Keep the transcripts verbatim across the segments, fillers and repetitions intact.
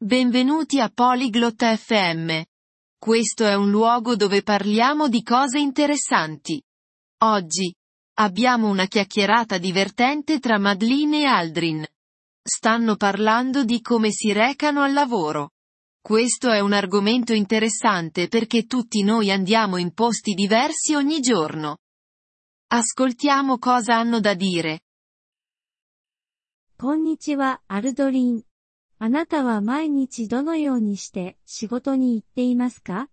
Benvenuti a Polyglot F M. Questo è un luogo dove parliamo di cose interessanti. Oggi abbiamo una chiacchierata divertente tra Madeline e Aldrin. Stanno parlando di come si recano al lavoro. Questo è un argomento interessante perché tutti noi andiamo in posti diversi ogni giorno. Ascoltiamo cosa hanno da dire. Konnichiwa, Aldrin. あなたは毎日どのようにして仕事に行っていますか?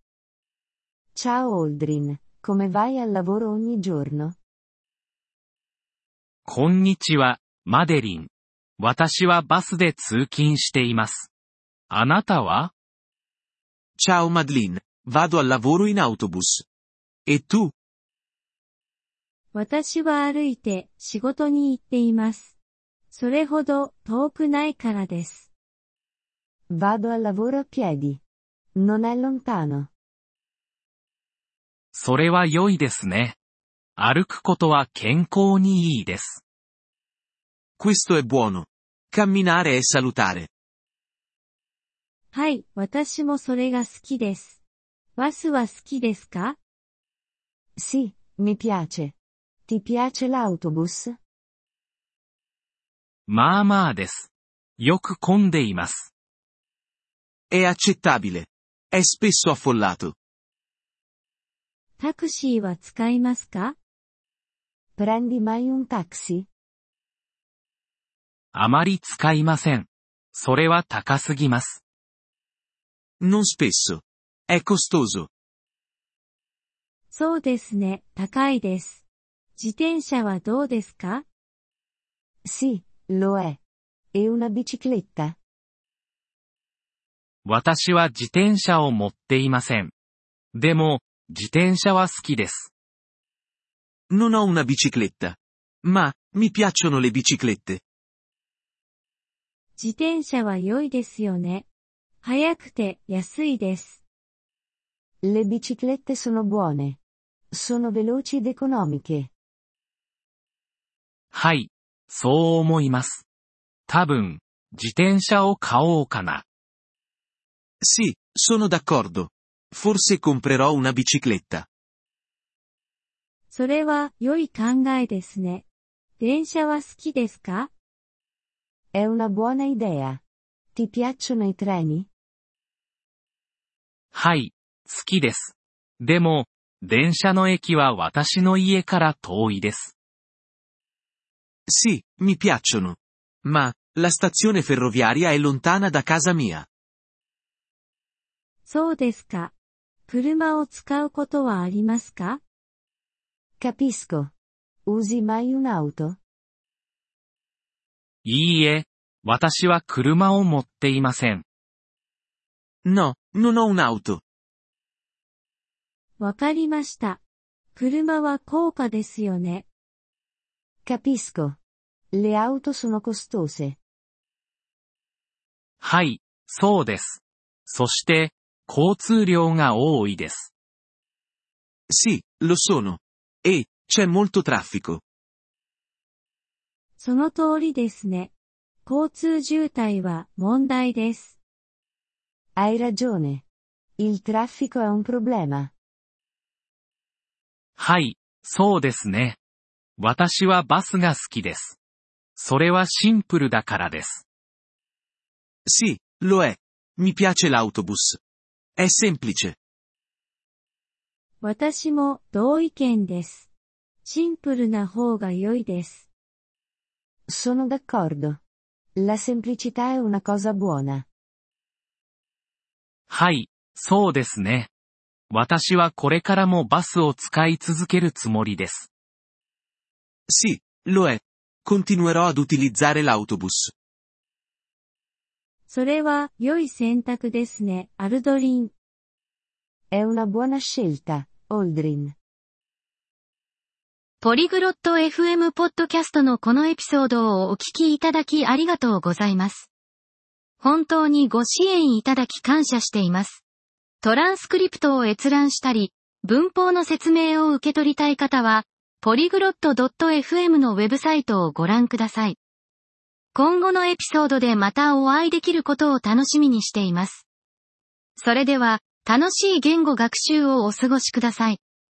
Ciao Aldrin, come vai al lavoro ogni giorno? こんにちは, Madeline. 私はバスで通勤しています. あなたは? Ciao Madeline, vado al lavoro in autobus. E tu? 私は歩いて仕事に行っています. それほど遠くないからです. Vado al lavoro a piedi. Non è lontano. それは良いですね。歩くことは健康にいいです. Questo è buono. Camminare è salutare. はい、私もそれが好きです。バスは好きですか? Sì, mi piace. Ti piace l'autobus? まあまあです。よく混んでいます。 È accettabile. È spesso affollato. Taxi wa tsukaimasu? Prendi mai un taxi? Amari tsukaimasen. Sore wa takasugimasu. Non spesso. È costoso. Sou desu ne, takai desu. Jitensha wa dou desu ka? Sì, lo è. E una bicicletta? 私は自転車を持っていません。でも、自転車は好きです。 Non ho una bicicletta. Ma, mi piacciono le biciclette. 自転車は良いですよね。速くて安いです。 Le biciclette sono buone. Sono veloci ed economiche. はい, そう思います。 多分, 自転車を買おうかな。 Sì, sono d'accordo. Forse comprerò una bicicletta. それは良い考えですね。電車は好きですか? È una buona idea. Ti piacciono i treni? はい、好きです。でも、電車の駅は私の家から遠いです。 Sì, mi piacciono. Ma, la stazione ferroviaria è lontana da casa mia. そうですか。車を使うことはありますか? Capisco. Usi mai un'auto? いいえ、私は車を持っていません。 No, non ho un'auto. わかりました。車は高価ですよね。 Capisco. Le auto sono costose. はい、そうです。そして、 交通量が多いです。 Sì, lo sono. E, c'è molto traffico. その通りですね。交通渋滞は問題です。 Hai ragione. Il traffico è un problema. はい、そうですね。私はバスが好きです。 それはシンプルだからです。 Sì, lo è. Mi piace l'autobus. È semplice. 私も同意見です。シンプルな方が良いです。 Sono d'accordo. La semplicità è una cosa buona. はい、そうですね。私はこれからもバスを使い続けるつもりです。 Sì, lo è. Continuerò ad utilizzare l'autobus. それは良い選択ですね、Aldrin. È una buona scelta, Aldrin. ポリグロット F M ポッドキャストのこのエピソードをお聞きいただきありがとうございます。本当にご支援いただき感謝しています。トランスクリプトを閲覧したり、文法の説明を受け取りたい方は、ポリグロット F M のウェブサイトをご覧ください。今後のエピソードでまたお会いできることを楽しみにしています。それでは、楽しい言語学習をお過ごしください。